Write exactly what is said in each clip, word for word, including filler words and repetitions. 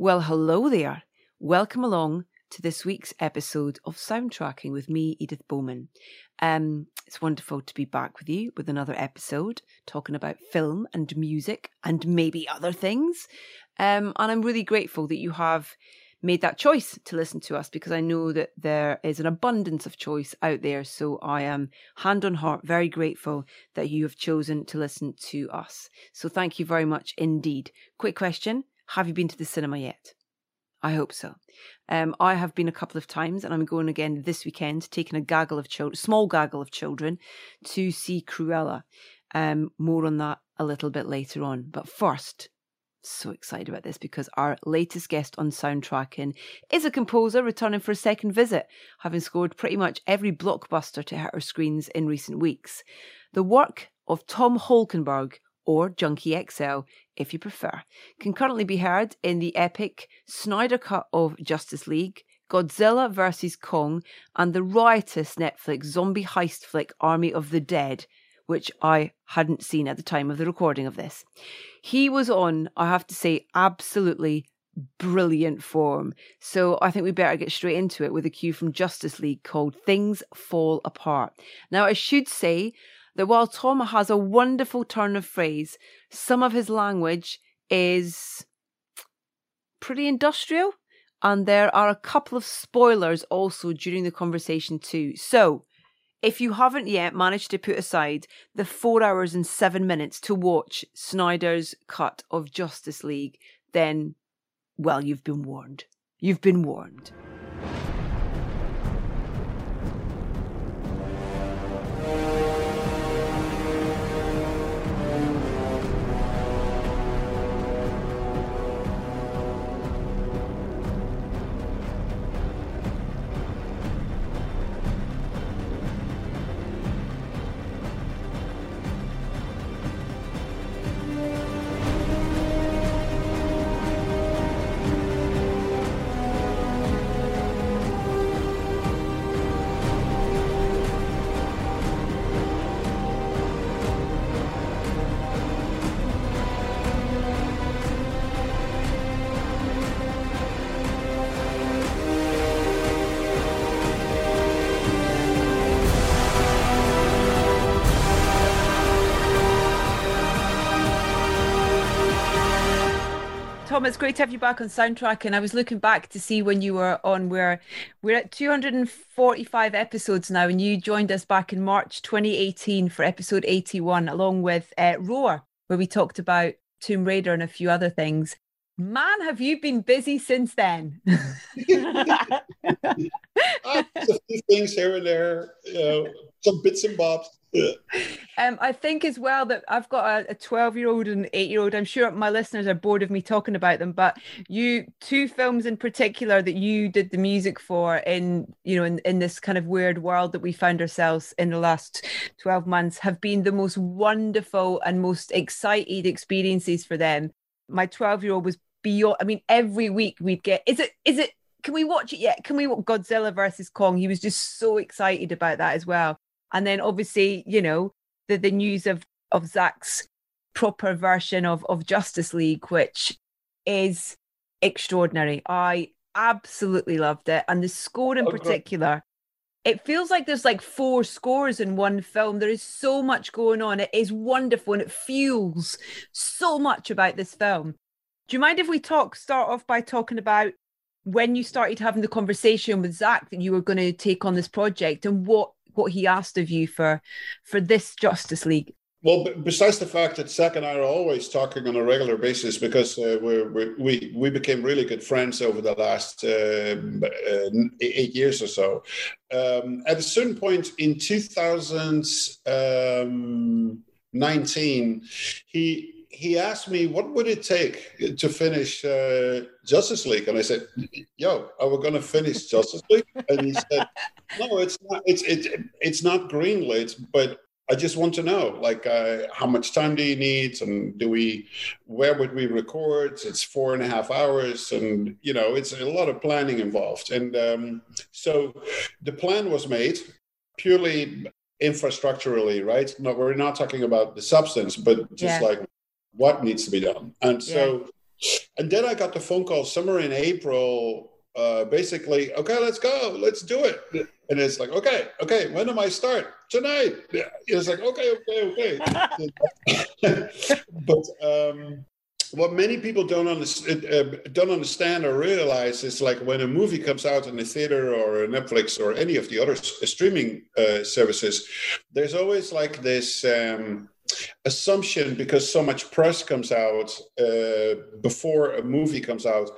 Well, hello there. Welcome along to this week's episode of Soundtracking with me, Edith Bowman. Um, it's wonderful to be back with you with another episode talking about film and music and maybe other things. Um, and I'm really grateful that you have made that choice to listen to us, because I know that there is an abundance of choice out there. So I am, hand on heart, very grateful that you have chosen to listen to us. So thank you very much indeed. Quick question. Have you been to the cinema yet? I hope so. Um, I have been a couple of times, and I'm going again this weekend, taking a gaggle of children, small gaggle of children, to see Cruella. Um, more on that a little bit later on. But first, so excited about this because our latest guest on Soundtracking is a composer returning for a second visit, having scored pretty much every blockbuster to hit our screens in recent weeks. The work of Tom Holkenborg, or Junkie X L, if you prefer, can currently be heard in the epic Snyder Cut of Justice League, Godzilla versus Kong, and the riotous Netflix zombie heist flick Army of the Dead, which I hadn't seen at the time of the recording of this. He was on, I have to say, absolutely brilliant form. So I think we better get straight into it with a cue from Justice League called Things Fall Apart. Now, I should say that while Tom has a wonderful turn of phrase, some of his language is pretty industrial, and there are a couple of spoilers also during the conversation too. So if you haven't yet managed to put aside the four hours and seven minutes to watch Snyder's cut of Justice League, then, well, you've been warned. You've been warned. Tom, it's great to have you back on Soundtrack, and I was looking back to see when you were on. Where we're at two hundred forty-five episodes now, and you joined us back in March twenty eighteen for episode eighty-one, along with uh, Roar, where we talked about Tomb Raider and a few other things. Man, have you been busy since then? uh, just a few things here and there, you know, some bits and bobs. Yeah. Um, I think as well that I've got a twelve-year-old and an eight-year-old. I'm sure my listeners are bored of me talking about them, but you two films in particular that you did the music for in, you know, in, in this kind of weird world that we found ourselves in the last twelve months have been the most wonderful and most exciting experiences for them. My twelve-year-old was beyond. I mean, every week we'd get, is it, is it, can we watch it yet? Can we watch Godzilla versus Kong? He was just so excited about that as well. And then obviously, you know, the, the news of, of Zack's proper version of, of Justice League, which is extraordinary. I absolutely loved it. And the score in particular, it feels like there's like four scores in one film. There is so much going on. It is wonderful, and it fuels so much about this film. Do you mind if we talk? start off by talking about when you started having the conversation with Zack that you were going to take on this project, and what what he asked of you for for this Justice League? Well, b- besides the fact that Zack and I are always talking on a regular basis, because uh, we're, we're, we we became really good friends over the last uh, uh, eight years or so. Um, at a certain point in two thousand nineteen, he he asked me, what would it take to finish uh, Justice League? And I said, yo, are we going to finish Justice League? And he said, no, it's not, it's, it, it's not greenlit, but I just want to know, like, uh, how much time do you need? And do we, where would we record? It's four and a half hours. And, you know, it's a lot of planning involved. And um, so the plan was made purely infrastructurally, right? No, we're not talking about the substance, but just yeah. like, what needs to be done. And so And then I got the phone call somewhere in April, uh, basically, okay, let's go, let's do it. And it's like, okay, okay, when do I start? Tonight. It's like, okay, okay, okay. But um, what many people don't understand, uh, don't understand or realize is like when a movie comes out in a theater or Netflix or any of the other streaming uh, services, there's always like this... Um, assumption, because so much press comes out uh, before a movie comes out,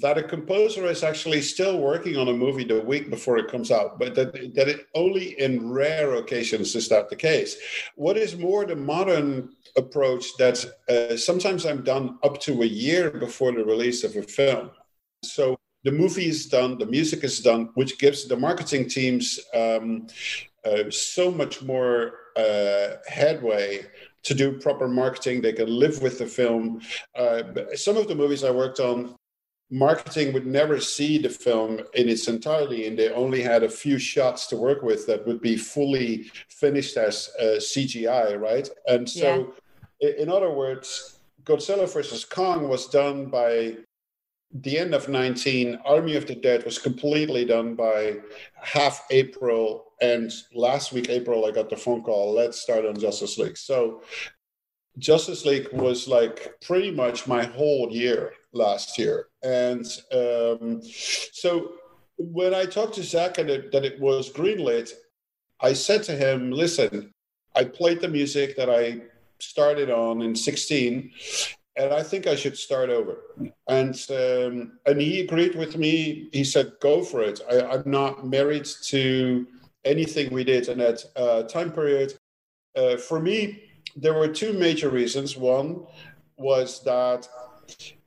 that a composer is actually still working on a movie the week before it comes out, but that, that it only in rare occasions is that the case. What is more the modern approach that uh, sometimes I'm done up to a year before the release of a film. So the movie is done, the music is done, which gives the marketing teams um, uh, so much more Uh, headway to do proper marketing. They can live with the film. Uh, some of the movies I worked on, marketing would never see the film in its entirety, and they only had a few shots to work with that would be fully finished as uh, C G I, right? And so, yeah. in other words, Godzilla versus Kong was done by the end of nineteen. Army of the Dead was completely done by half April. And last week, April, I got the phone call, let's start on Justice League. So Justice League was like pretty much my whole year last year. And um, so when I talked to Zack and it, that it was greenlit, I said to him, listen, I played the music that I started on in sixteen. And I think I should start over. And um, and he agreed with me. He said, go for it. I, I'm not married to anything we did in that uh, time period. Uh, for me, there were two major reasons. One was that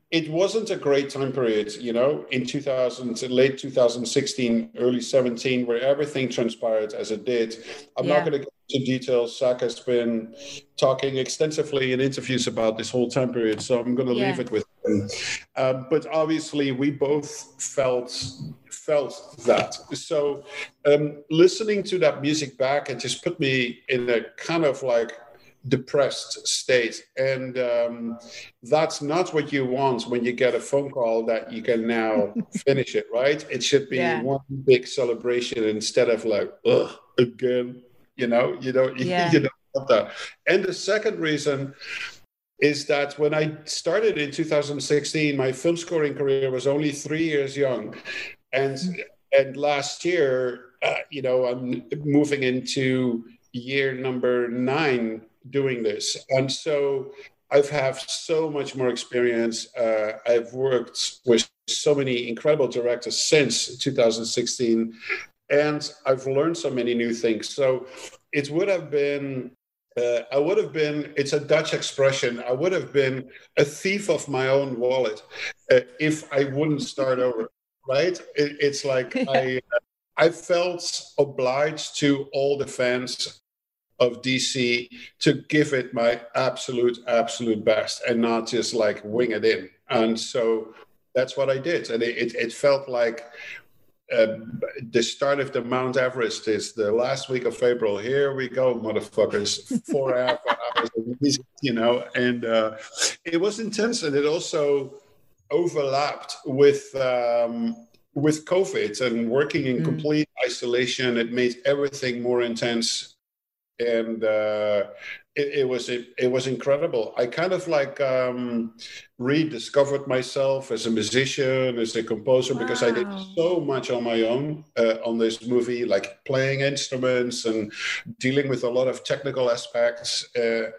it wasn't a great time period, you know, in two thousand, late two thousand sixteen, early seventeen, where everything transpired as it did. I'm yeah. not going to go into details. Zack has been talking extensively in interviews about this whole time period, so I'm going to yeah. leave it with him. Uh, but obviously, we both felt felt that. So um, listening to that music back, it just put me in a kind of like depressed state, and um, that's not what you want when you get a phone call that you can now finish it, right? It should be yeah. one big celebration instead of like, ugh, again, you know, you don't, yeah. you don't want that. And the second reason is that when I started in two thousand sixteen, my film scoring career was only three years young, and and last year, uh, you know, I'm moving into year number nine doing this. And so I've had so much more experience. Uh, I've worked with so many incredible directors since two thousand sixteen, and I've learned so many new things. So it would have been, uh, I would have been, it's a Dutch expression, I would have been a thief of my own wallet uh, if I wouldn't start over, right? It, it's like yeah. I, I felt obliged to all the fans of D C to give it my absolute, absolute best and not just like wing it in. And so that's what I did. And it, it, it felt like uh, the start of the Mount Everest is the last week of April. Here we go, motherfuckers, four and a half hours, you know, and uh, it was intense. And it also overlapped with, um, with COVID and working in mm. complete isolation. It made everything more intense. And uh, it, it was it, it was incredible. I kind of like um, rediscovered myself as a musician, as a composer, wow. because I did so much on my own uh, on this movie, like playing instruments and dealing with a lot of technical aspects. Uh,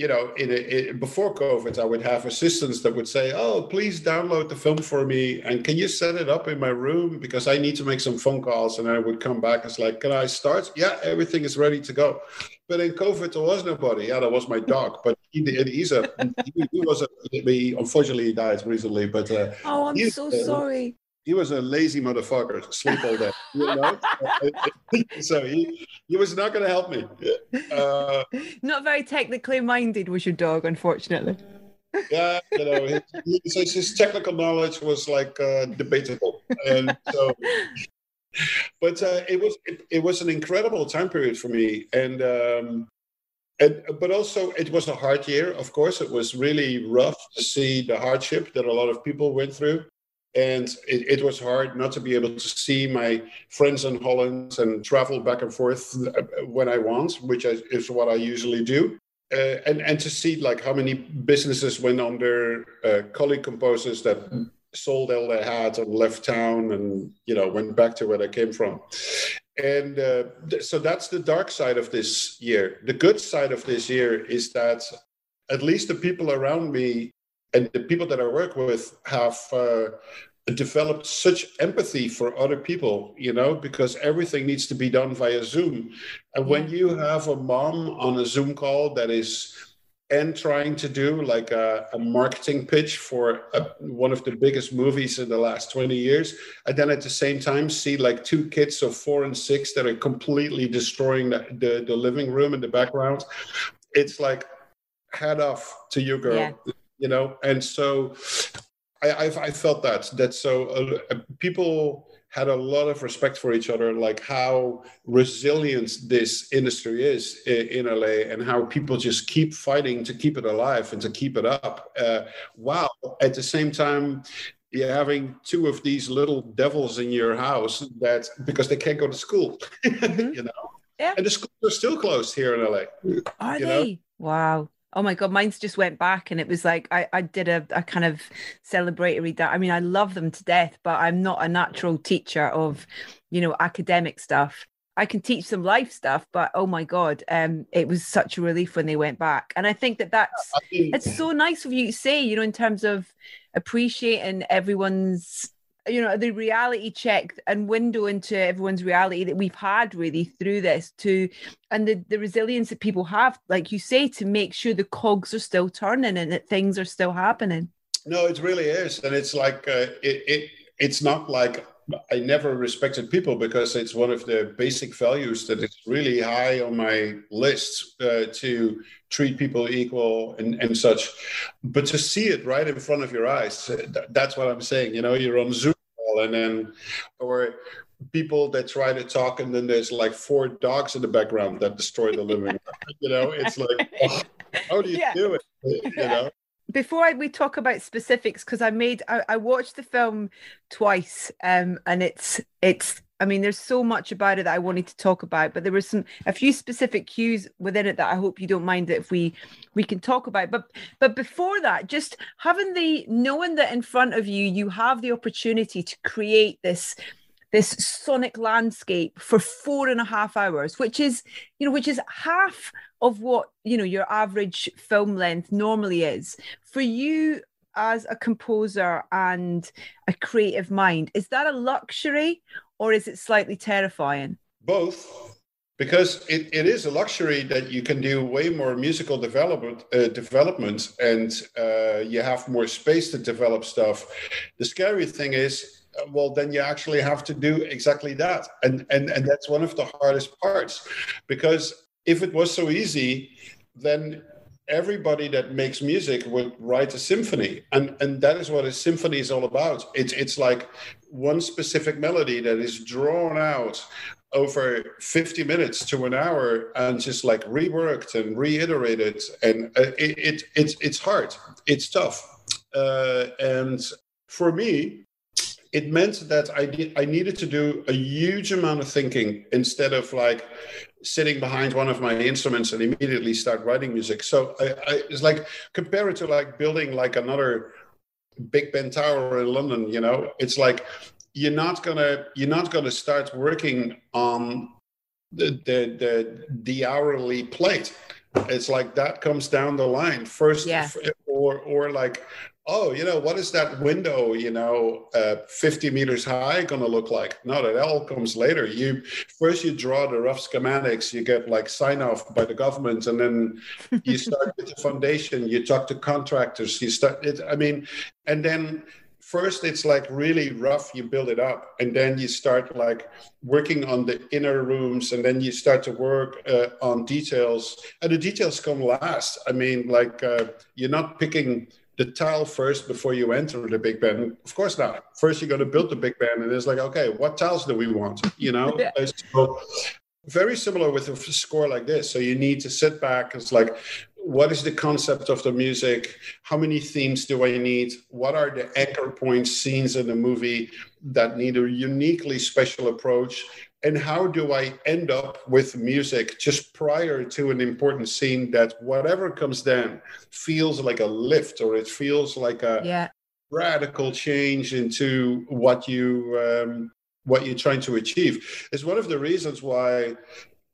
you know, in a, it, before COVID, I would have assistants that would say, oh, please download the film for me. And can you set it up in my room? Because I need to make some phone calls. And I would come back. It's like, can I start? Yeah, everything is ready to go. But in COVID, there was nobody. Yeah, there was my dog. But he, he's a, he, he was a, he unfortunately died recently. But uh, oh, I'm so uh, sorry. He was a lazy motherfucker, sleep all day. You know? So he, he was not going to help me. Uh, not very technically minded was your dog, unfortunately. Yeah, you know, his, his, his technical knowledge was like uh, debatable, and so. But uh, it was it, it was an incredible time period for me, and um, And, but also, it was a hard year, of course. It was really rough to see the hardship that a lot of people went through. And it, it was hard not to be able to see my friends in Holland and travel back and forth when I want, which is what I usually do. Uh, and, and to see like how many businesses went under, uh, colleague composers that mm-hmm. sold all they had and left town and, you know, went back to where they came from. And uh, th- so that's the dark side of this year. The good side of this year is that at least the people around me and the people that I work with have uh, developed such empathy for other people, you know, because everything needs to be done via Zoom. And when you have a mom on a Zoom call that is and trying to do like a, a marketing pitch for a, one of the biggest movies in the last twenty years, and then at the same time see like two kids of four and six that are completely destroying the, the, the living room in the background, it's like, hat off to you, girl. Yeah. You know, and so I, I've, I felt that, that so uh, people had a lot of respect for each other, like how resilient this industry is in, in L A and how people just keep fighting to keep it alive and to keep it up. Uh, while at the same time, you're having two of these little devils in your house that because they can't go to school, mm-hmm. you know, yeah. and the schools are still closed here in L A. Are they? Know? Wow. Oh my God, mine's just went back and it was like, I, I did a, a kind of celebratory, that I mean, I love them to death, but I'm not a natural teacher of, you know, academic stuff. I can teach some life stuff, but oh my God, um, it was such a relief when they went back. And I think that that's, it's so nice of you to say, you know, in terms of appreciating everyone's, you know, the reality check and window into everyone's reality that we've had really through this too, and the, the resilience that people have, like you say, to make sure the cogs are still turning and that things are still happening. No, it really is. And it's like, uh, it, it it's not like I never respected people because it's one of the basic values that is really high on my list uh, to treat people equal and, and such. But to see it right in front of your eyes, th- that's what I'm saying. You know, you're on Zoom call and then, or people that try to talk and then there's like four dogs in the background that destroy the living room. You know, it's like, oh, how do you yeah. do it? You know? Before I, we talk about specifics, because I made I, I watched the film twice, um, and it's it's I mean there's so much about it that I wanted to talk about, but there were some a few specific cues within it that I hope you don't mind that if we we can talk about. But but before that, just having the knowing that in front of you you have the opportunity to create this. this sonic landscape for four and a half hours, which is, you know, which is half of what, you know, your average film length normally is. For you as a composer and a creative mind, is that a luxury or is it slightly terrifying? Both. Because it, it is a luxury that you can do way more musical development, uh, development and uh, you have more space to develop stuff. The scary thing is, well, then you actually have to do exactly that. And, and and that's one of the hardest parts, because if it was so easy, then everybody that makes music would write a symphony. And and that is what a symphony is all about. It's it's like one specific melody that is drawn out over fifty minutes to an hour and just like reworked and reiterated. And it, it, it it's hard. It's tough. Uh, and for me, it meant that I did, I needed to do a huge amount of thinking instead of like sitting behind one of my instruments and immediately start writing music. So I, I, it's like compared to like building like another Big Ben Tower in London, you know, it's like you're not gonna you're not gonna start working on the the the, the hourly plate. It's like that comes down the line first, yeah. or or like. Oh, you know, what is that window, you know, uh, fifty meters high going to look like? No, that all comes later. You first you draw the rough schematics, you get like sign off by the government, and then you start with the foundation, you talk to contractors, you start it. I mean, and then first it's like really rough, you build it up, and then you start like working on the inner rooms, and then you start to work uh, on details, and the details come last. I mean, like uh, you're not picking the tile first before you enter the Big Ben. Of course not. First, you're going to build the Big Ben, and it's like, okay, what tiles do we want? You know? Yeah. So Very similar with a score like this. So you need to sit back. It's like, what is the concept of the music? How many themes do I need? What are the anchor points, scenes in the movie that need a uniquely special approach? And how do I end up with music just prior to an important scene that whatever comes then feels like a lift, or it feels like a yeah. radical change into what you... Um, what you're trying to achieve? Is one of the reasons why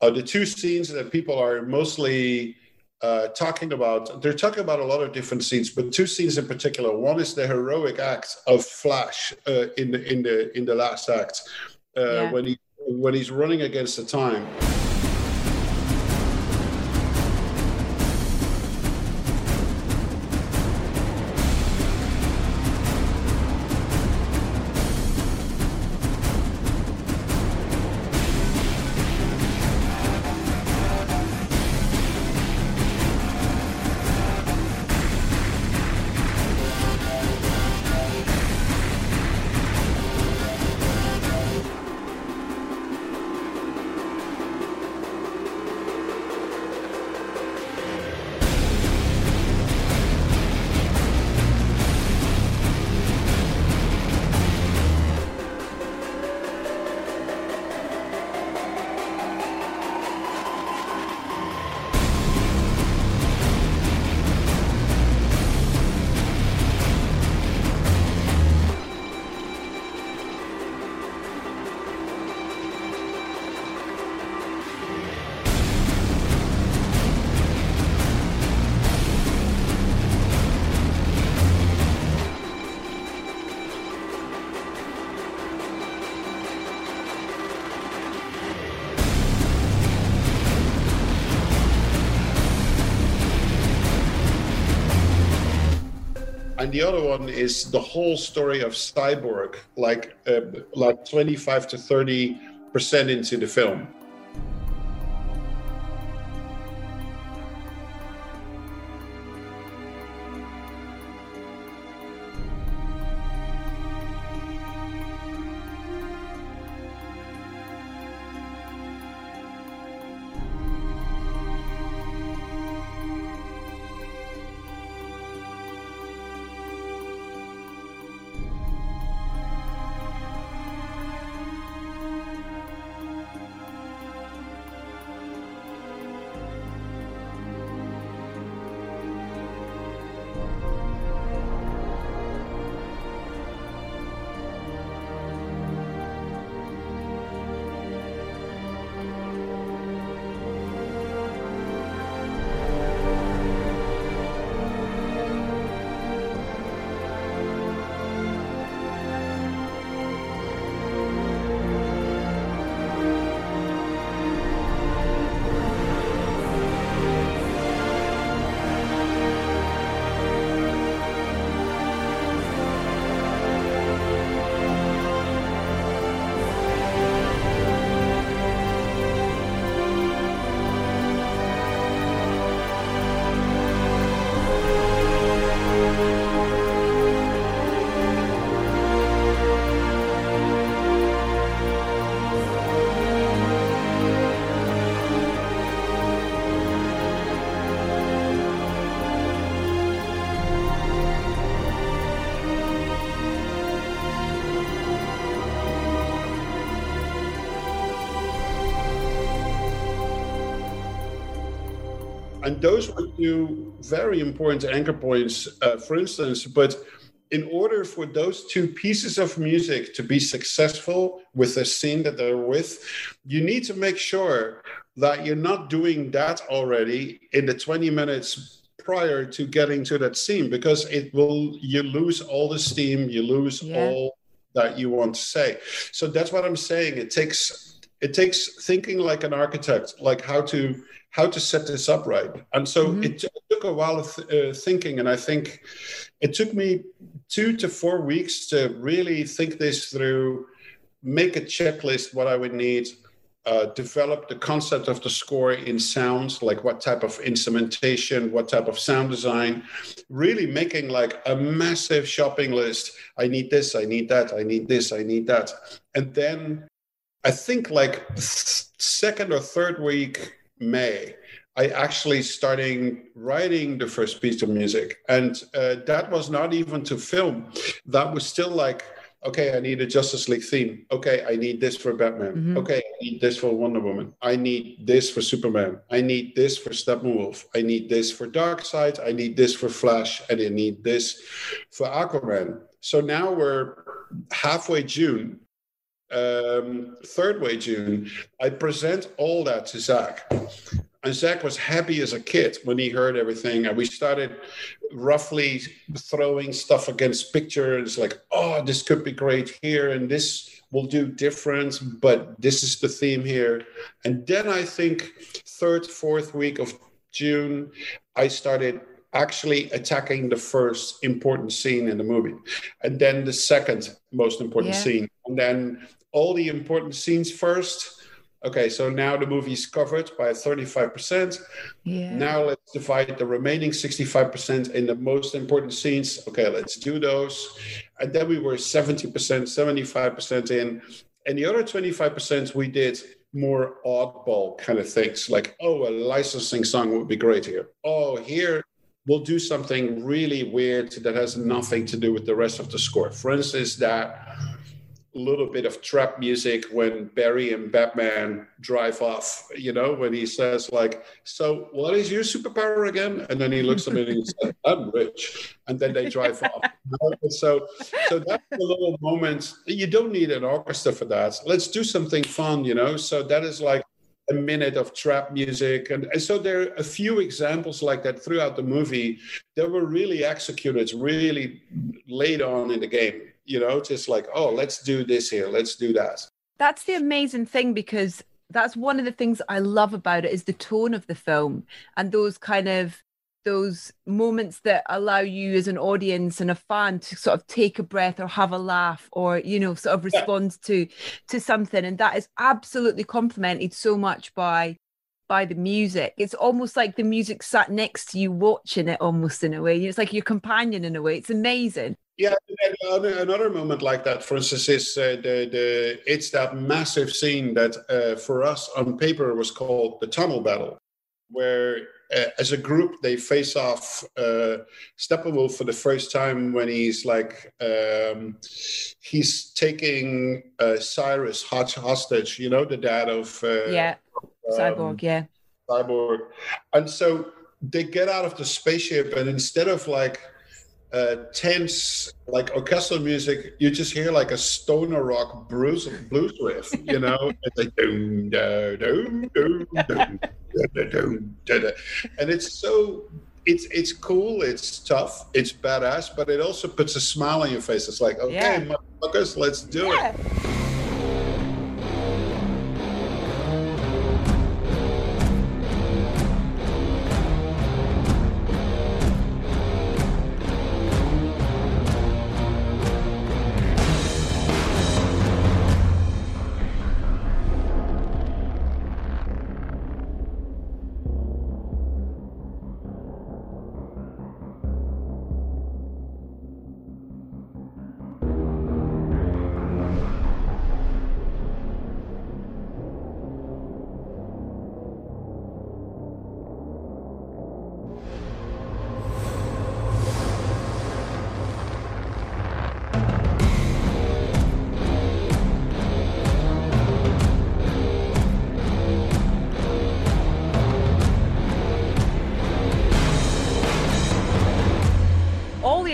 uh, the two scenes that people are mostly uh, talking about, they're talking about a lot of different scenes, but two scenes in particular. One is the heroic act of Flash uh, in the in the in the last act uh, yeah. when he when he's running against the time. And the other one is the whole story of Cyborg, like uh, like twenty-five to thirty percent into the film. And those were two very important anchor points, uh, for instance. But in order for those two pieces of music to be successful with the scene that they're with, you need to make sure that you're not doing that already in the twenty minutes prior to getting to that scene, because it will you lose all the steam, you lose yeah. all that you want to say. So that's what I'm saying. It takes it takes thinking like an architect, like how to... how to set this up right. And so mm-hmm. it, t- it took a while of th- uh, thinking, and I think it took me two to four weeks to really think this through, make a checklist what I would need, uh, develop the concept of the score in sounds, like what type of instrumentation, what type of sound design, really making like a massive shopping list. I need this, I need that, I need this, I need that. And then I think like second or third week May, I actually started writing the first piece of music. And uh, that was not even to film. That was still like, okay, I need a Justice League theme. Okay, I need this for Batman. Mm-hmm. Okay, I need this for Wonder Woman. I need this for Superman. I need this for Steppenwolf. I need this for Darkseid. I need this for Flash. And I need this for Aquaman. So now we're halfway June. Um, third way June, I present all that to Zack. And Zack was happy as a kid when he heard everything. And we started roughly throwing stuff against pictures like, oh, this could be great here and this will do different, but this is the theme here. And then I think third, fourth week of June, I started actually attacking the first important scene in the movie. And then the second most important yeah. scene. And then all the important scenes first. Okay, so now the movie is covered by thirty-five percent. Yeah. Now let's divide the remaining sixty-five percent in the most important scenes. Okay, let's do those. And then we were seventy percent, seventy-five percent in. And the other twenty-five percent we did more oddball kind of things. Like, oh, a licensing song would be great here. Oh, here we'll do something really weird that has nothing to do with the rest of the score. For instance, that little bit of trap music when Barry and Batman drive off, you know, when he says like, so what is your superpower again? And then he looks at me and he says, I'm rich. And then they drive off. So, so that's the little moment. You don't need an orchestra for that. Let's do something fun, you know? So that is like a minute of trap music. And, and so there are a few examples like that throughout the movie that were really executed, really late on in the game. You know, just like, oh, let's do this here. Let's do that. That's the amazing thing, because that's one of the things I love about it is the tone of the film and those kind of those moments that allow you as an audience and a fan to sort of take a breath or have a laugh or, you know, sort of respond yeah. to to something. And that is absolutely complemented so much by by the music. It's almost like the music sat next to you watching it almost in a way. It's like your companion in a way. It's amazing. Yeah, another moment like that, for instance, is uh, the, the it's that massive scene that uh, for us on paper was called the tunnel battle, where uh, as a group they face off uh, Steppenwolf for the first time when he's like um, he's taking uh, Cyrus hostage, you know, the dad of uh, yeah Cyborg, um, yeah Cyborg, and so they get out of the spaceship and instead of like. Uh, tense, like orchestral music, you just hear like a stoner rock blues, blues riff, you know? It's like, doom, da, doom, doom, doom, da, da, doom, da, da. And it's so, it's it's cool, it's tough, it's badass, but it also puts a smile on your face. It's like, okay, yeah. motherfuckers, let's do yeah. it.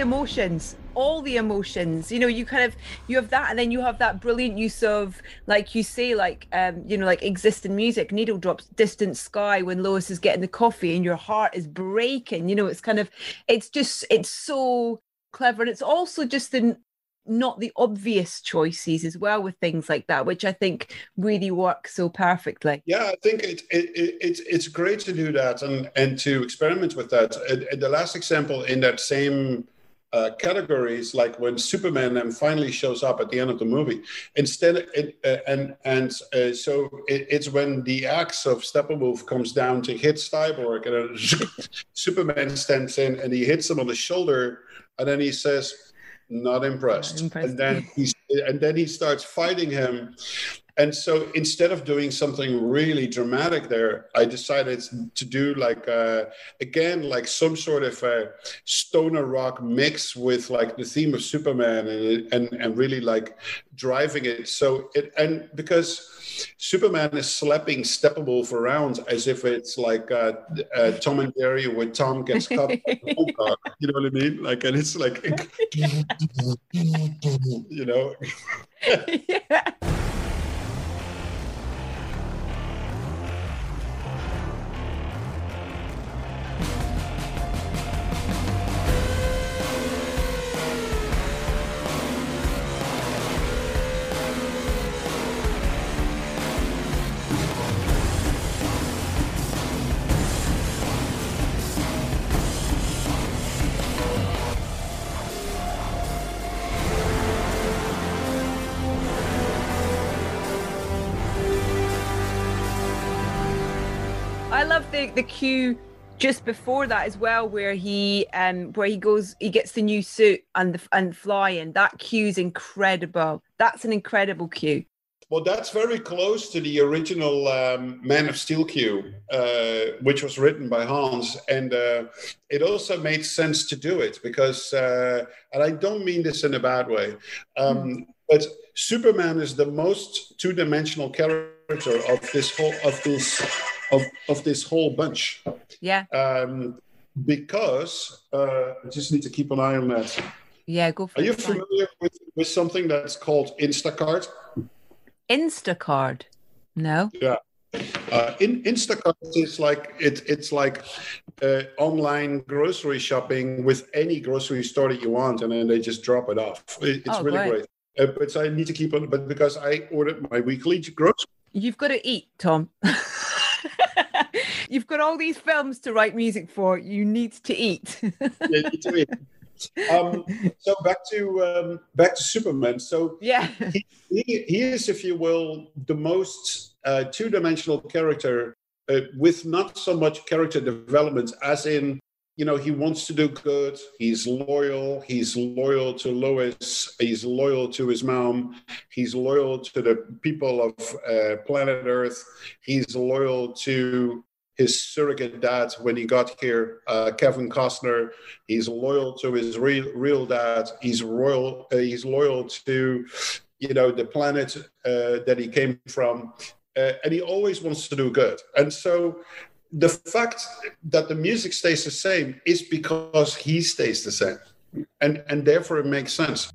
Emotions, all the emotions, you know, you kind of, you have that, and then you have that brilliant use of, like you say, like, um, you know, like existing music, needle drops, distant sky, when Lois is getting the coffee and your heart is breaking, you know, it's kind of, it's just, it's so clever. And it's also just the, not the obvious choices as well with things like that, which I think really work so perfectly. Yeah, I think it, it, it, it's it's great to do that and, and to experiment with that. And, and the last example in that same Uh, categories, like when Superman then finally shows up at the end of the movie. Instead, it, uh, and and uh, so it, it's when the axe of Steppenwolf comes down to hit Cyborg, and then Superman steps in and he hits him on the shoulder, and then he says, "Not impressed." Not impressed. And then he and then he starts fighting him. And so instead of doing something really dramatic there, I decided to do like, uh, again, like some sort of a stoner rock mix with like the theme of Superman and, and, and really like driving it. So it, and because Superman is slapping Steppenwolf around as if it's like uh, uh, Tom and Jerry when Tom gets caught. You know what I mean? Like, and it's like, you know. Yeah. The, the cue just before that as well, where he um where he goes, he gets the new suit and the, and flying. That cue's incredible. That's an incredible cue. Well, that's very close to the original um, Man of Steel cue, uh, which was written by Hans, and uh, it also made sense to do it because, uh, and I don't mean this in a bad way, um, mm. but Superman is the most two-dimensional character of this whole of this. Of, of this whole bunch. Yeah. Um, because, uh, I just need to keep an eye on that. Yeah, go for it. Are you familiar with, with something that's called Instacart? Instacart? No. Yeah. Uh, in, Instacart is like, it, it's like uh, online grocery shopping with any grocery store that you want, and then they just drop it off. It, it's oh, really right. great. Uh, but I need to keep on, but because I ordered my weekly grocery. You've got to eat, Tom. You've got all these films to write music for. You need to eat. You need to eat. Um, so back to um, back to Superman. So yeah, he, he, he is, if you will, the most uh, two-dimensional character uh, with not so much character development, as in, you know, he wants to do good. He's loyal. He's loyal to Lois. He's loyal to his mom. He's loyal to the people of uh, planet Earth. He's loyal to his surrogate dad when he got here, uh, Kevin Costner. He's loyal to his real, real dad. He's royal. Uh, he's loyal to, you know, the planet uh, that he came from, uh, and he always wants to do good. And so, the fact that the music stays the same is because he stays the same, and and therefore it makes sense.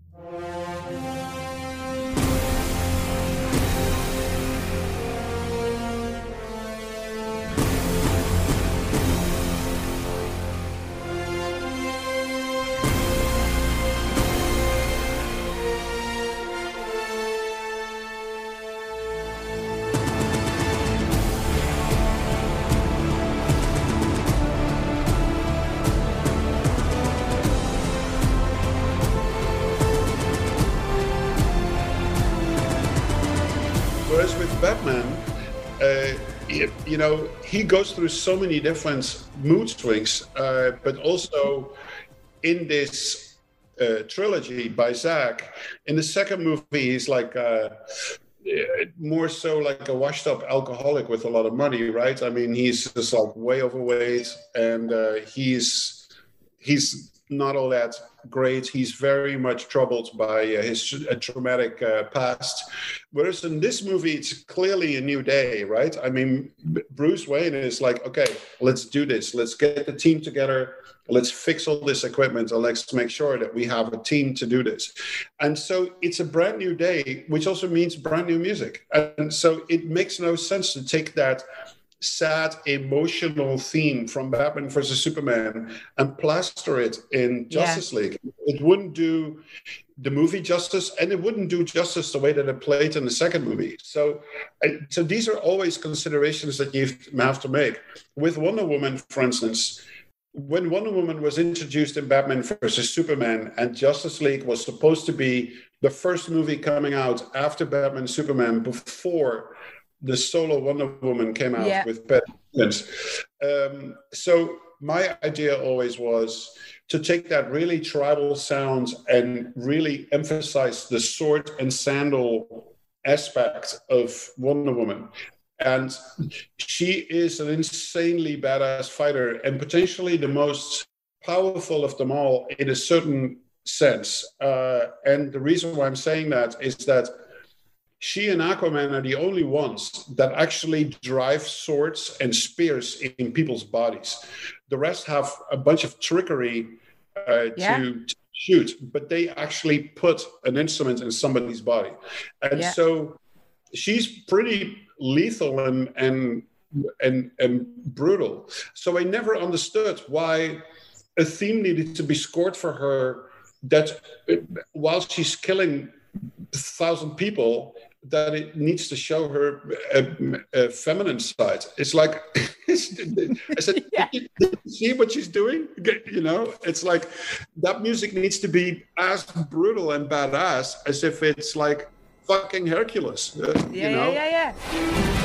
You know, he goes through so many different mood swings, uh, but also in this uh, trilogy by Zack, in the second movie, he's like uh, more so like a washed-up alcoholic with a lot of money, right? I mean, he's just like way overweight, and uh, he's he's not all that great. He's very much troubled by uh, his uh, traumatic uh, past. Whereas in this movie, it's clearly a new day, right? I mean, B- Bruce Wayne is like, okay, let's do this. Let's get the team together. Let's fix all this equipment, and let's make sure that we have a team to do this. And so it's a brand new day, which also means brand new music. And so it makes no sense to take that sad emotional theme from Batman versus Superman and plaster it in Justice yeah. League. It wouldn't do the movie justice, and it wouldn't do justice the way that it played in the second movie. So, so these are always considerations that you have to make. With Wonder Woman, for instance, when Wonder Woman was introduced in Batman versus Superman, and Justice League was supposed to be the first movie coming out after Batman Superman before the solo Wonder Woman came out yeah. with Patty Jenkins. Um, so my idea always was to take that really tribal sound and really emphasize the sword and sandal aspect of Wonder Woman. And she is an insanely badass fighter and potentially the most powerful of them all in a certain sense. Uh, and the reason why I'm saying that is that she and Aquaman are the only ones that actually drive swords and spears in people's bodies. The rest have a bunch of trickery uh, yeah. to, to shoot, but they actually put an instrument in somebody's body. And yeah. so she's pretty lethal and, and and and brutal. So I never understood why a theme needed to be scored for her that while she's killing a thousand people, that it needs to show her a, a feminine side. It's like, I said, yeah. did, you, did you see what she's doing? You know, it's like that music needs to be as brutal and badass as if it's like fucking Hercules, uh, yeah, you know? Yeah, yeah, yeah.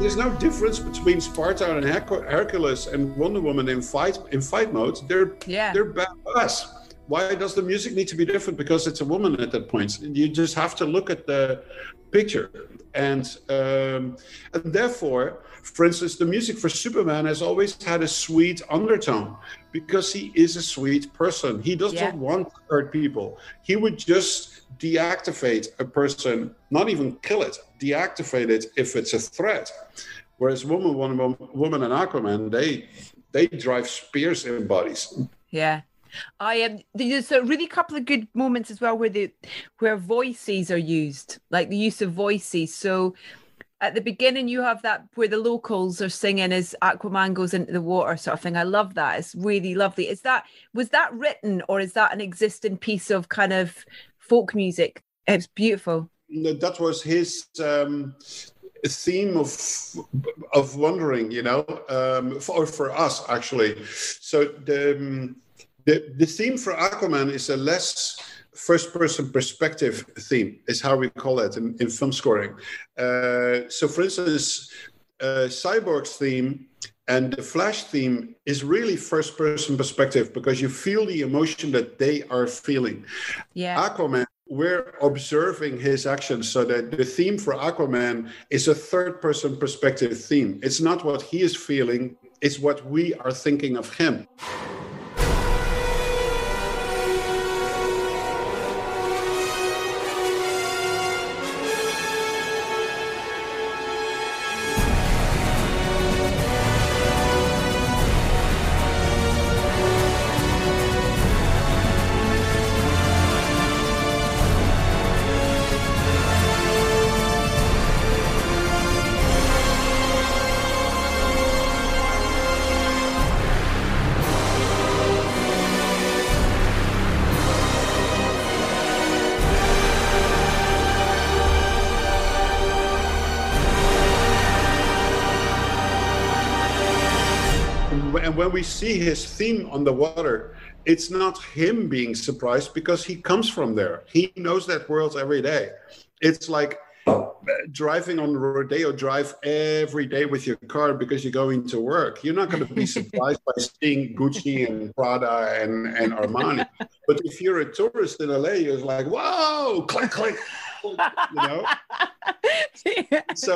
There's no difference between Spartan and Her- Hercules and Wonder Woman in fight in fight mode. They're yeah. they're badass. Why does the music need to be different? Because it's a woman at that point. You just have to look at the picture, and um, and therefore, for instance, the music for Superman has always had a sweet undertone because he is a sweet person. He doesn't yeah. want to hurt people. He would just deactivate a person, not even kill it, deactivate it if it's a threat. Whereas woman, woman, woman and Aquaman, they they drive spears in bodies. Yeah. I am. Um, there's a really couple of good moments as well where the where voices are used, like the use of voices. So at the beginning, you have that where the locals are singing as Aquaman goes into the water, sort of thing. I love that. It's really lovely. Is that was that written or is that an existing piece of kind of folk music? It's beautiful. No, that was his um, theme of of wandering, you know, um, for for us actually. So the. Um, The, the theme for Aquaman is a less first-person perspective theme, is how we call it in, in film scoring. Uh, so, for instance, uh, Cyborg's theme and the Flash theme is really first-person perspective because you feel the emotion that they are feeling. Yeah. Aquaman, we're observing his actions, so that the theme for Aquaman is a third-person perspective theme. It's not what he is feeling, it's what we are thinking of him. And when we see his theme on the water, it's not him being surprised because he comes from there. He knows that world every day. It's like driving on Rodeo Drive every day with your car because you're going to work. You're not going to be surprised by seeing Gucci and Prada and, and Armani. But if you're a tourist in L A, you're like, whoa, click, click, you know? Yeah. So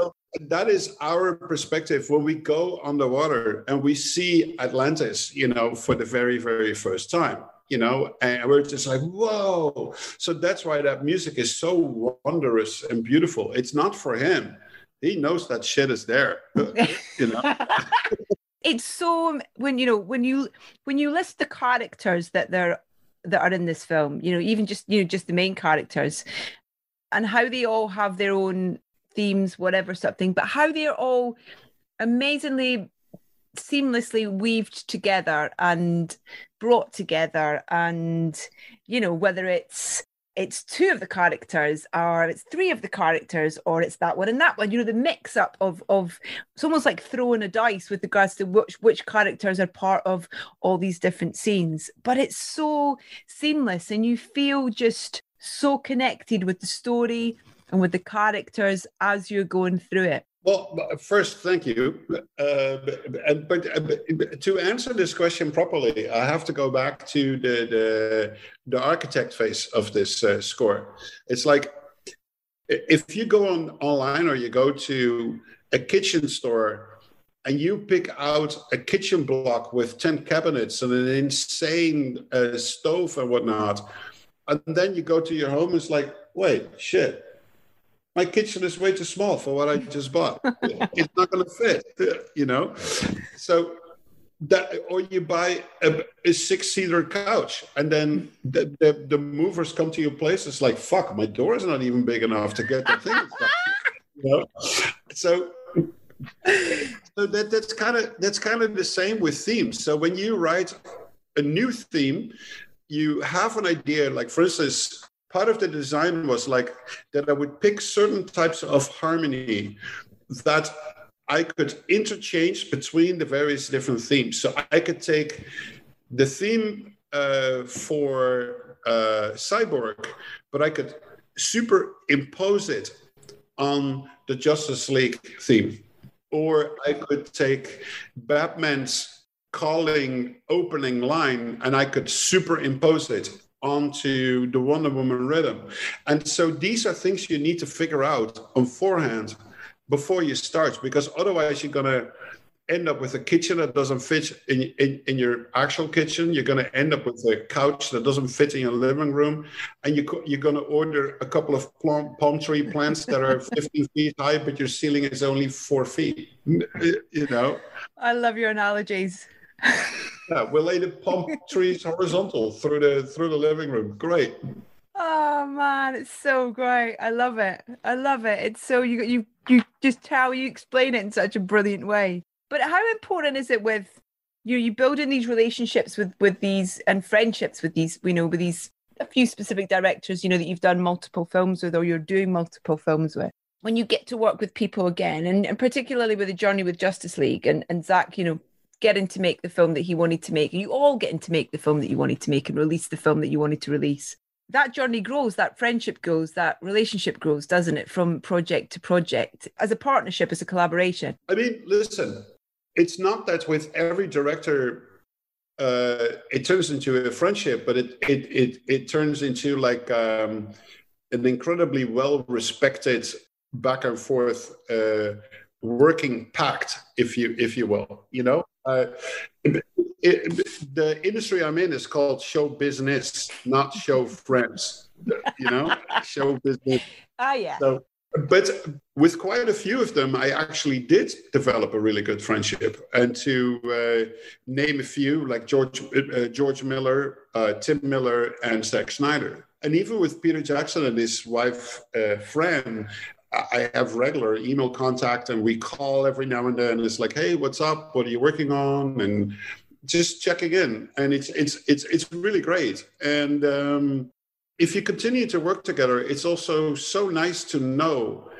that is our perspective when we go underwater and we see Atlantis, you know, for the very, very first time. you know, and we're just like, whoa. So that's why that music is so wondrous and beautiful. It's not for him. He knows that shit is there, you know. It's so, when, you know, when you, when you list the characters that they're, that are in this film, you know, even just, you know, just the main characters and how they all have their own themes, whatever something, but how they're all amazingly seamlessly weaved together and brought together. And, you know, whether it's, it's two of the characters or it's three of the characters or it's that one and that one, you know, the mix up of, of it's almost like throwing a dice with regards to which, which characters are part of all these different scenes, but it's so seamless and you feel just so connected with the story and with the characters as you're going through it. Well, first, thank you. Uh, but, but, but to answer this question properly, I have to go back to the the, the architect phase of this uh, score. It's like if you go on online or you go to a kitchen store and you pick out a kitchen block with ten cabinets and an insane uh, stove and whatnot, and then you go to your home, it's like, wait, shit. My kitchen is way too small for what I just bought. It's not going to fit, you know? So that, or you buy a, a six-seater couch and then the, the, the movers come to your place. It's like, fuck, my door is not even big enough to get the thing. You know? So, so that, that's kind of, that's kind of the same with themes. So when you write a new theme, you have an idea, like for instance, part of the design was like that I would pick certain types of harmony that I could interchange between the various different themes. So I could take the theme uh, for uh, Cyborg, but I could superimpose it on the Justice League theme. Or I could take Batman's calling opening line and I could superimpose it onto the Wonder Woman rhythm. And so these are things you need to figure out on forehand before you start, because otherwise you're going to end up with a kitchen that doesn't fit in, in, in your actual kitchen. You're going to end up with a couch that doesn't fit in your living room. And you, you're going to order a couple of plum, palm tree plants that are fifteen feet high, but your ceiling is only four feet, you know? I love your analogies. Yeah, we laid the palm trees horizontal through the through the living room. Great. Oh man, it's so great. I love it. I love it. It's so you you you just how you explain it in such a brilliant way. But how important is it with you? You building these relationships with with these and friendships with these. You know, with these a few specific directors. You know that you've done multiple films with, or you're doing multiple films with. When you get to work with people again, and, and particularly with the journey with Justice League and and Zack, you know, getting to make the film that he wanted to make. You all getting to make the film that you wanted to make and release the film that you wanted to release. That journey grows, that friendship grows, that relationship grows, doesn't it? From project to project, as a partnership, as a collaboration. I mean, listen, it's not that with every director uh, it turns into a friendship, but it it it, it turns into like um, an incredibly well-respected back and forth uh, working pact, if you if you will, you know? Uh, it, it, the industry I'm in is called show business, not show friends, you know, show business. Oh, yeah. So, but with quite a few of them, I actually did develop a really good friendship. And to uh, name a few, like George, uh, George Miller, uh, Tim Miller, and Zack Snyder. And even with Peter Jackson and his wife, uh, Fran, I have regular email contact and we call every now and then. It's like, hey, what's up? What are you working on? And just checking in. And it's it's it's it's really great. And um, if you continue to work together, it's also so nice to know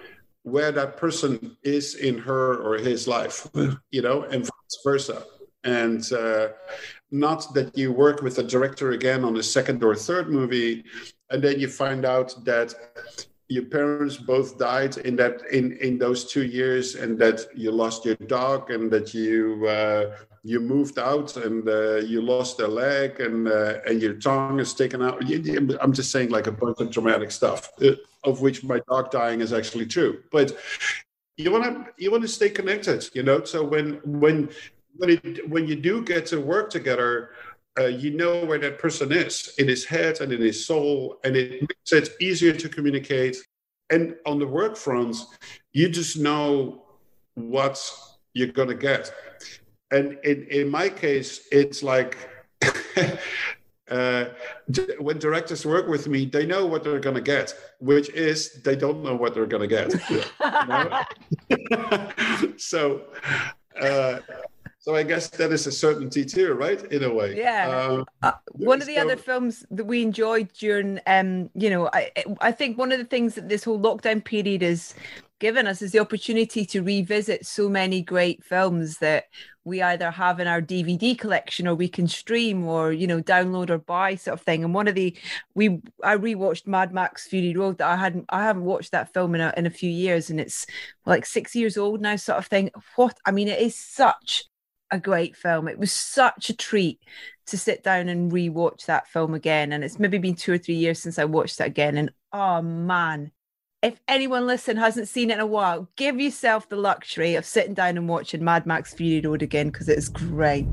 where that person is in her or his life, you know, and vice versa. And uh, not that you work with a director again on a second or third movie, and then you find out that your parents both died in that in, in those two years, and that you lost your dog, and that you uh, you moved out, and uh, you lost a leg, and uh, and your tongue is taken out. I'm just saying, like a bunch of dramatic stuff, of which my dog dying is actually true. But you want to you want to stay connected, you know. So when when when it, when you do get to work together, uh, you know where that person is, in his head and in his soul, and it makes it easier to communicate. And on the work front, you just know what you're going to get. And in, in my case, it's like... Uh, when directors work with me, they know what they're going to get, which is they don't know what they're going to get. so, uh, so I guess that is a certainty too, right? In a way. Yeah. Um, uh, one of the so- other films that we enjoyed during, um, you know, I, I think one of the things that this whole lockdown period has given us is the opportunity to revisit so many great films that we either have in our D V D collection or we can stream or, you know, download or buy sort of thing. And one of the, we, I rewatched Mad Max Fury Road that I hadn't, I haven't watched that film in a, in a few years, and it's like six years old now sort of thing. What, I mean, it is such a great film. It was such a treat to sit down and rewatch that film again. And it's maybe been two or three years since I watched that again. And oh man, if anyone listening hasn't seen it in a while, give yourself the luxury of sitting down and watching Mad Max Fury Road again, because it's great.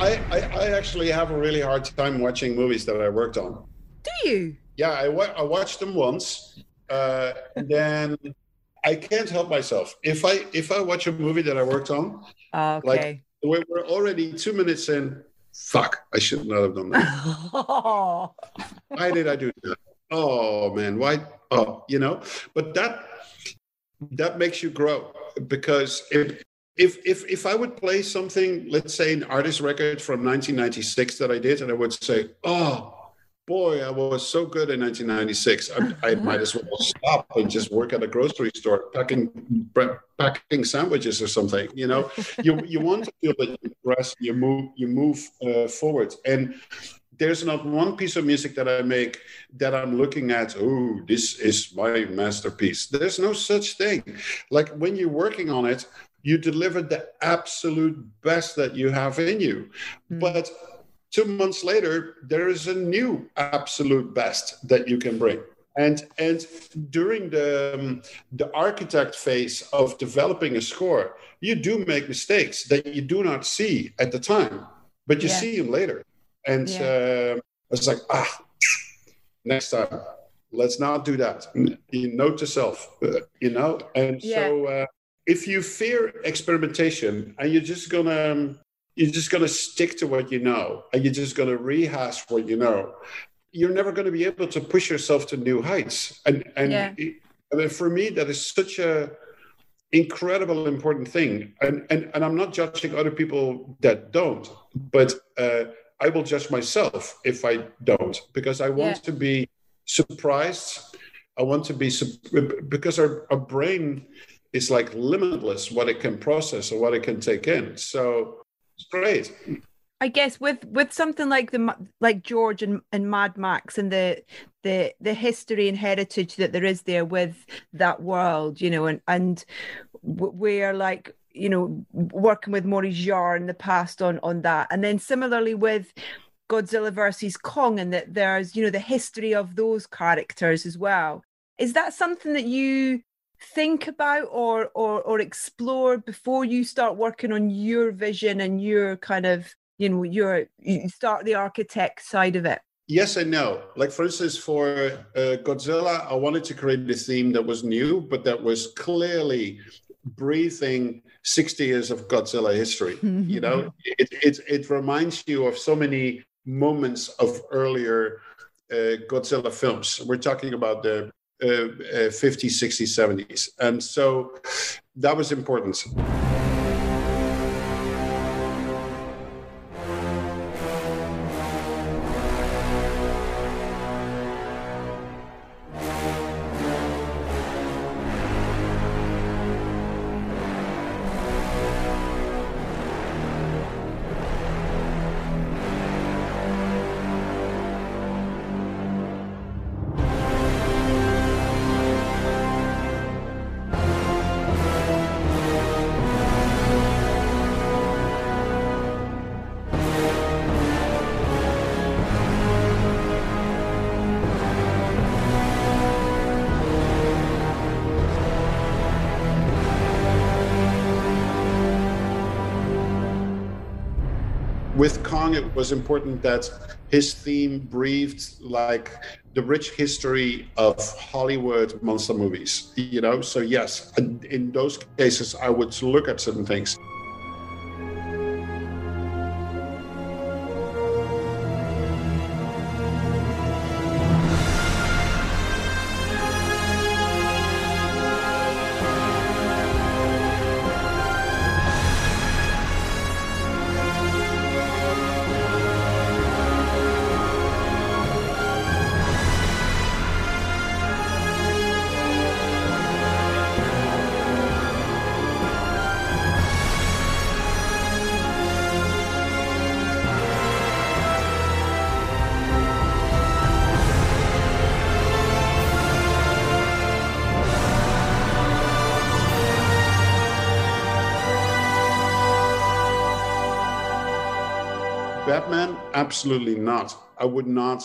I, I, I actually have a really hard time watching movies that I worked on. Do you? Yeah, I, wa- I watched them once. Uh, then I can't help myself. If I if I watch a movie that I worked on, okay. Like we're already two minutes in. Fuck! I should not have done that. Oh. Why did I do that? Oh man, why? Oh, you know. But that that makes you grow, because if if if if I would play something, let's say an artist record from nineteen ninety-six that I did, and I would say, oh. Boy, I was so good in nineteen ninety-six. I, I might as well stop and just work at a grocery store packing packing sandwiches or something. You know, you you want to feel that you progress, you move, you move uh, forward. And there's not one piece of music that I make that I'm looking at, oh, this is my masterpiece. There's no such thing. Like when you're working on it, you deliver the absolute best that you have in you. Mm. But two months later, there is a new absolute best that you can bring. And and during the, um, the architect phase of developing a score, you do make mistakes that you do not see at the time, but you yeah. see them later. And yeah. uh, it's like, ah, next time, let's not do that. You note to self, you know? And yeah. so uh, if you fear experimentation and you're just going to... Um, You're just going to stick to what you know, and you're just going to rehash what you know. You're never going to be able to push yourself to new heights. And and yeah. it, I mean, for me, that is such a incredible important thing. And and, and I'm not judging other people that don't, but uh, I will judge myself if I don't, because I want yeah. to be surprised. I want to be because our, our brain is like limitless what it can process or what it can take in. So. It's great. I guess with, with something like the like George and, and Mad Max and the the the history and heritage that there is there with that world, you know, and and we're like, you know, working with Maurice Jarre in the past on on that, and then similarly with Godzilla versus Kong, and that there's, you know, the history of those characters as well. Is that something that you think about or or or explore before you start working on your vision and your kind of, you know, your you start the architect side of it? Yes and no. Like for instance, for uh, Godzilla, I wanted to create a theme that was new, but that was clearly breathing sixty years of Godzilla history. Mm-hmm. You know, it, it it reminds you of so many moments of earlier uh, Godzilla films. We're talking about the Uh, uh, fifties, sixties, seventies. And so that was important. with Kong, it was important that his theme breathed like the rich history of Hollywood monster movies, you know? So yes, in those cases, I would look at certain things. Batman? Absolutely not. I would not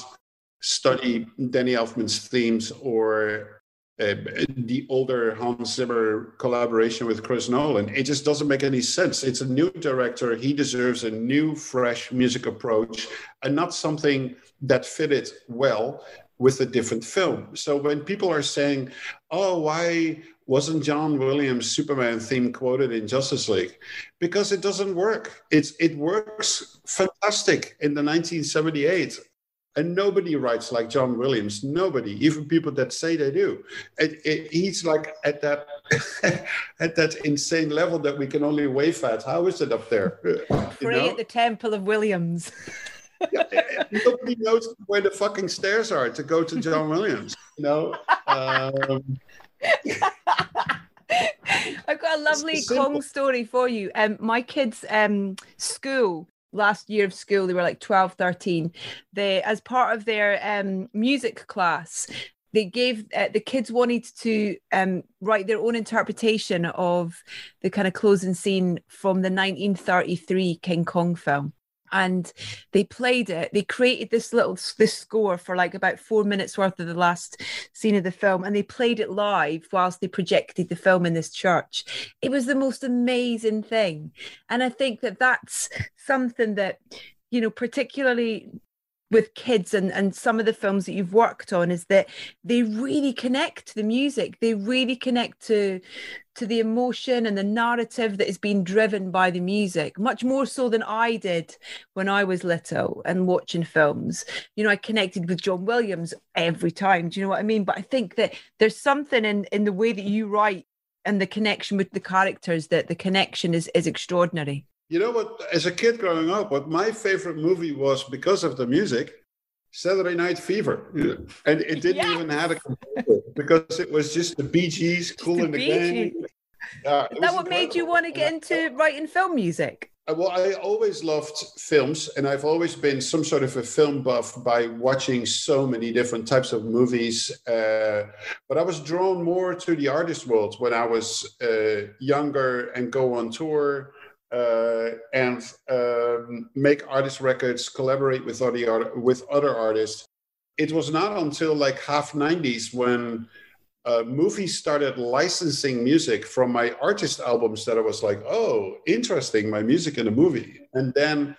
study Danny Elfman's themes or uh, the older Hans Zimmer collaboration with Chris Nolan. It just doesn't make any sense. It's a new director. He deserves a new, fresh music approach and not something that fitted well with a different film. So when people are saying, oh, why wasn't John Williams' Superman theme quoted in Justice League? Because it doesn't work. It's, it works fantastic in the nineteen seventy-eight. And nobody writes like John Williams, nobody, even people that say they do. It, it, he's like at that at that insane level that we can only wave at. How is it up there? Free you know? At the Temple of Williams. Yeah, nobody knows where the fucking stairs are to go to John Williams, you know? Um, I've got a lovely Kong story for you. Um, my kids' um, school, last year of school, they were like twelve, thirteen. They, as part of their um, music class, they gave, uh, the kids wanted to um, write their own interpretation of the kind of closing scene from the nineteen thirty-three King Kong film. And they played it. They created this little this score for like about four minutes worth of the last scene of the film, and they played it live whilst they projected the film in this church. It was the most amazing thing, and I think that that's something that, you know, particularly with kids and, and some of the films that you've worked on, is that they really connect to the music. They really connect to, to the emotion and the narrative that is being driven by the music, much more so than I did when I was little and watching films. You know, I connected with John Williams every time. Do you know what I mean? But I think that there's something in, in the way that you write and the connection with the characters, that the connection is, is extraordinary. You know what, as a kid growing up, what my favorite movie was, because of the music, Saturday Night Fever. And it didn't yes. even have a computer, because it was just the Bee Gees, Cool the in the Gang. Uh, Is that what incredible. Made you want to get into writing film music? Well, I always loved films, and I've always been some sort of a film buff by watching so many different types of movies. Uh, but I was drawn more to the artist world when I was uh, younger and go on tour. Uh, and um, make artist records, collaborate with other, art- with other artists. It was not until like half nineties when uh, movies started licensing music from my artist albums that I was like, oh, interesting, my music in a movie. And then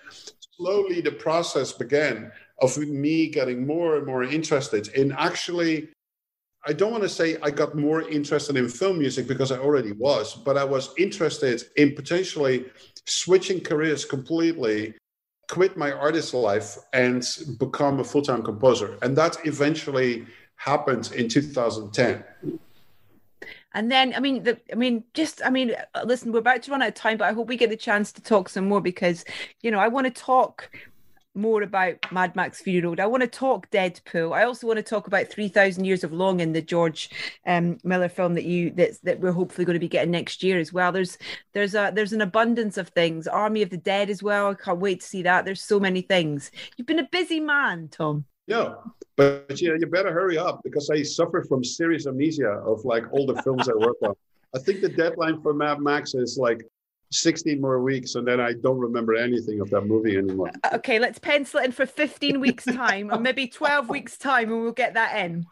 slowly the process began of me getting more and more interested in actually, I don't want to say I got more interested in film music, because I already was, but I was interested in potentially switching careers completely, quit my artist life and become a full-time composer. And that eventually happened in two thousand ten. And then, I mean, the, I mean, just, I mean, listen, we're about to run out of time, but I hope we get the chance to talk some more, because, you know, I want to talk more about Mad Max Fury Road. I want to talk Deadpool. I also want to talk about three thousand Years of Longing, the George um, Miller film that you that's, that we're hopefully going to be getting next year as well. There's there's a there's an abundance of things. Army of the Dead as well. I can't wait to see that. There's so many things. You've been a busy man, Tom. Yeah, but, but you, you better hurry up, because I suffer from serious amnesia of like all the films I work on. I think the deadline for Mad Max is like sixteen more weeks, and then I don't remember anything of that movie anymore. Okay, let's pencil it in for fifteen weeks' time, or maybe twelve weeks' time, and we'll get that in.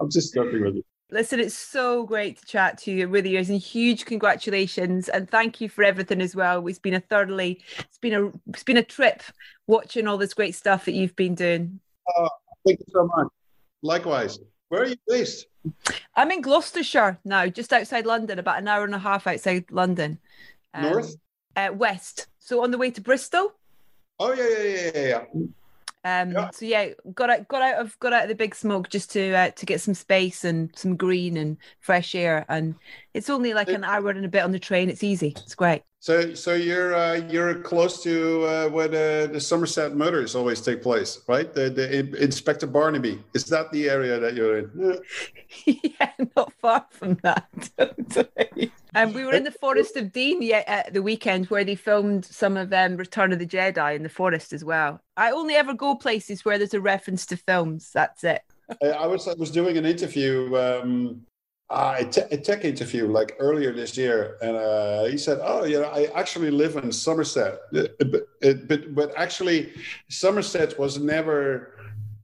I'm just joking with you. Listen, it's so great to chat to you. It really is. And huge congratulations. And thank you for everything as well. It's been a thoroughly, it's been a, it's been a trip watching all this great stuff that you've been doing. Oh, thank you so much. Likewise. Where are you based? I'm in Gloucestershire now, just outside London, about an hour and a half outside London. Um, North? Uh, west. So on the way to Bristol. Oh, yeah, yeah, yeah, yeah. yeah. Um, yeah. So yeah, got out, got out of, got out of the big smoke just to uh, to get some space and some green and fresh air. And it's only like an hour and a bit on the train. It's easy. It's great. So, so you're uh, you're close to uh, where the, the Somerset murders always take place, right? The the in, Inspector Barnaby. Is that the area that you're in? Yeah, yeah, not far from that. Totally. And we were in the Forest of Dean yet at the weekend, where they filmed some of um, Return of the Jedi in the forest as well. I only ever go places where there's a reference to films. That's it. I was I was doing an interview. Um... Uh, a, te- a tech interview like earlier this year, and uh, he said, "Oh, you know, I actually live in Somerset, but but, but actually, Somerset was never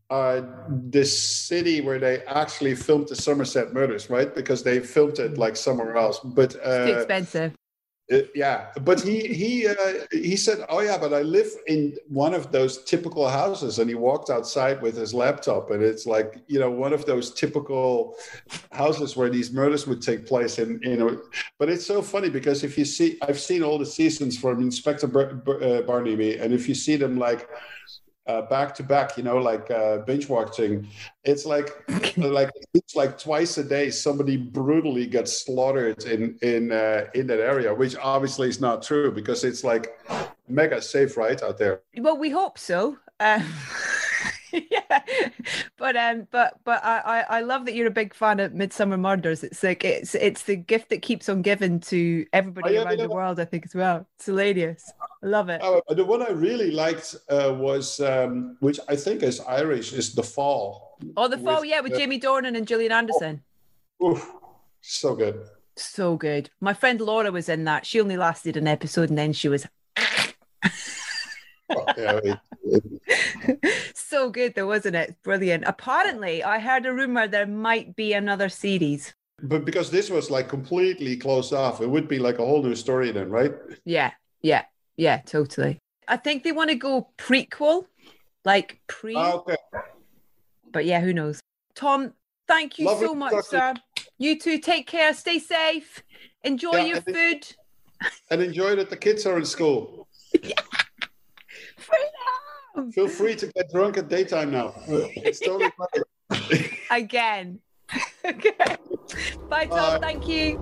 uh, the city where they actually filmed the Somerset murders, right? Because they filmed it like somewhere else. But uh, it's too expensive." Uh, yeah, but he he uh, he said, "Oh yeah, but I live in one of those typical houses." And he walked outside with his laptop, and it's like, you know, one of those typical houses where these murders would take place. And you know, but it's so funny because if you see, I've seen all the seasons from Inspector Bar- Bar- uh, Barnaby, and if you see them like uh, back to back, you know, like uh, binge watching, it's like like it's like twice a day somebody brutally gets slaughtered in in uh, in that area, which obviously is not true because it's like mega safe right out there. Well, we hope so. Um, yeah, but um, but but I, I love that you're a big fan of Midsummer Murders. It's like it's it's the gift that keeps on giving to everybody oh, yeah, around the world, I think, as well. It's hilarious. I love it. Uh, the one I really liked uh, was, um, which I think is Irish, is The Fall. Oh, The Fall, with, yeah, with uh, Jamie Dornan and Gillian Anderson. Oh, oof, so good. So good. My friend Laura was in that. She only lasted an episode and then she was... well, yeah, it, it... So good though, wasn't it? Brilliant. Apparently, I heard a rumour there might be another series. But because this was like completely closed off, it would be like a whole new story then, right? Yeah, yeah. Yeah, totally. I think they want to go prequel, like pre. Oh, okay. But yeah, who knows? Tom, thank you Love so much, talking. sir. You too. Take care. Stay safe. Enjoy yeah, your and food. En- and enjoy that the kids are in school. Yeah. Freedom. Feel free to get drunk at daytime now. It's totally fine. Again. Okay. Bye, Tom. Bye. Thank you.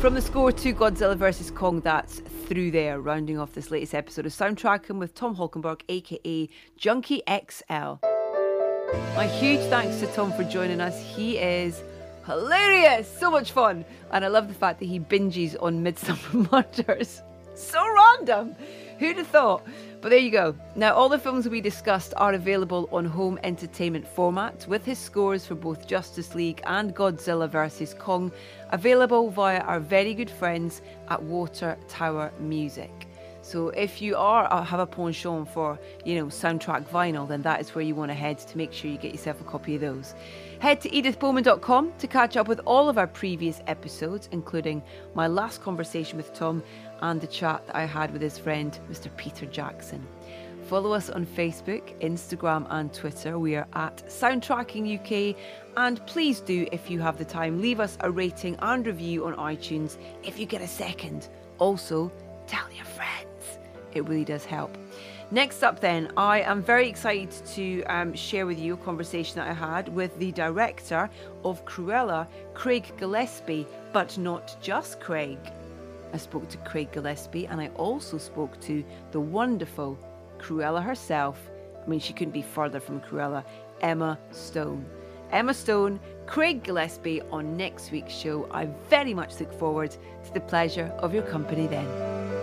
From the score to Godzilla versus Kong, that's Through There, rounding off this latest episode of Soundtracking with Tom Holkenborg, aka Junkie X L. My huge thanks to Tom for joining us. He is hilarious, so much fun, and I love the fact that he binges on Midsummer Murders. So random. Who'd have thought? But there you go. Now, all the films we discussed are available on home entertainment formats, with his scores for both Justice League and Godzilla versus Kong available via our very good friends at Water Tower Music. So if you are have a penchant for, you know, soundtrack vinyl, then that is where you want to head to make sure you get yourself a copy of those. Head to edith bowman dot com to catch up with all of our previous episodes, including my last conversation with Tom and the chat that I had with his friend, Mister Peter Jackson. Follow us on Facebook, Instagram and Twitter. We are at Soundtracking U K. And please do, if you have the time, leave us a rating and review on iTunes if you get a second. Also, tell your friends. It really does help. Next up then, I am very excited to um, share with you a conversation that I had with the director of Cruella, Craig Gillespie, but not just Craig. I spoke to Craig Gillespie and I also spoke to the wonderful Cruella herself. I mean, she couldn't be further from Cruella, Emma Stone. Emma Stone, Craig Gillespie on next week's show. I very much look forward to the pleasure of your company then.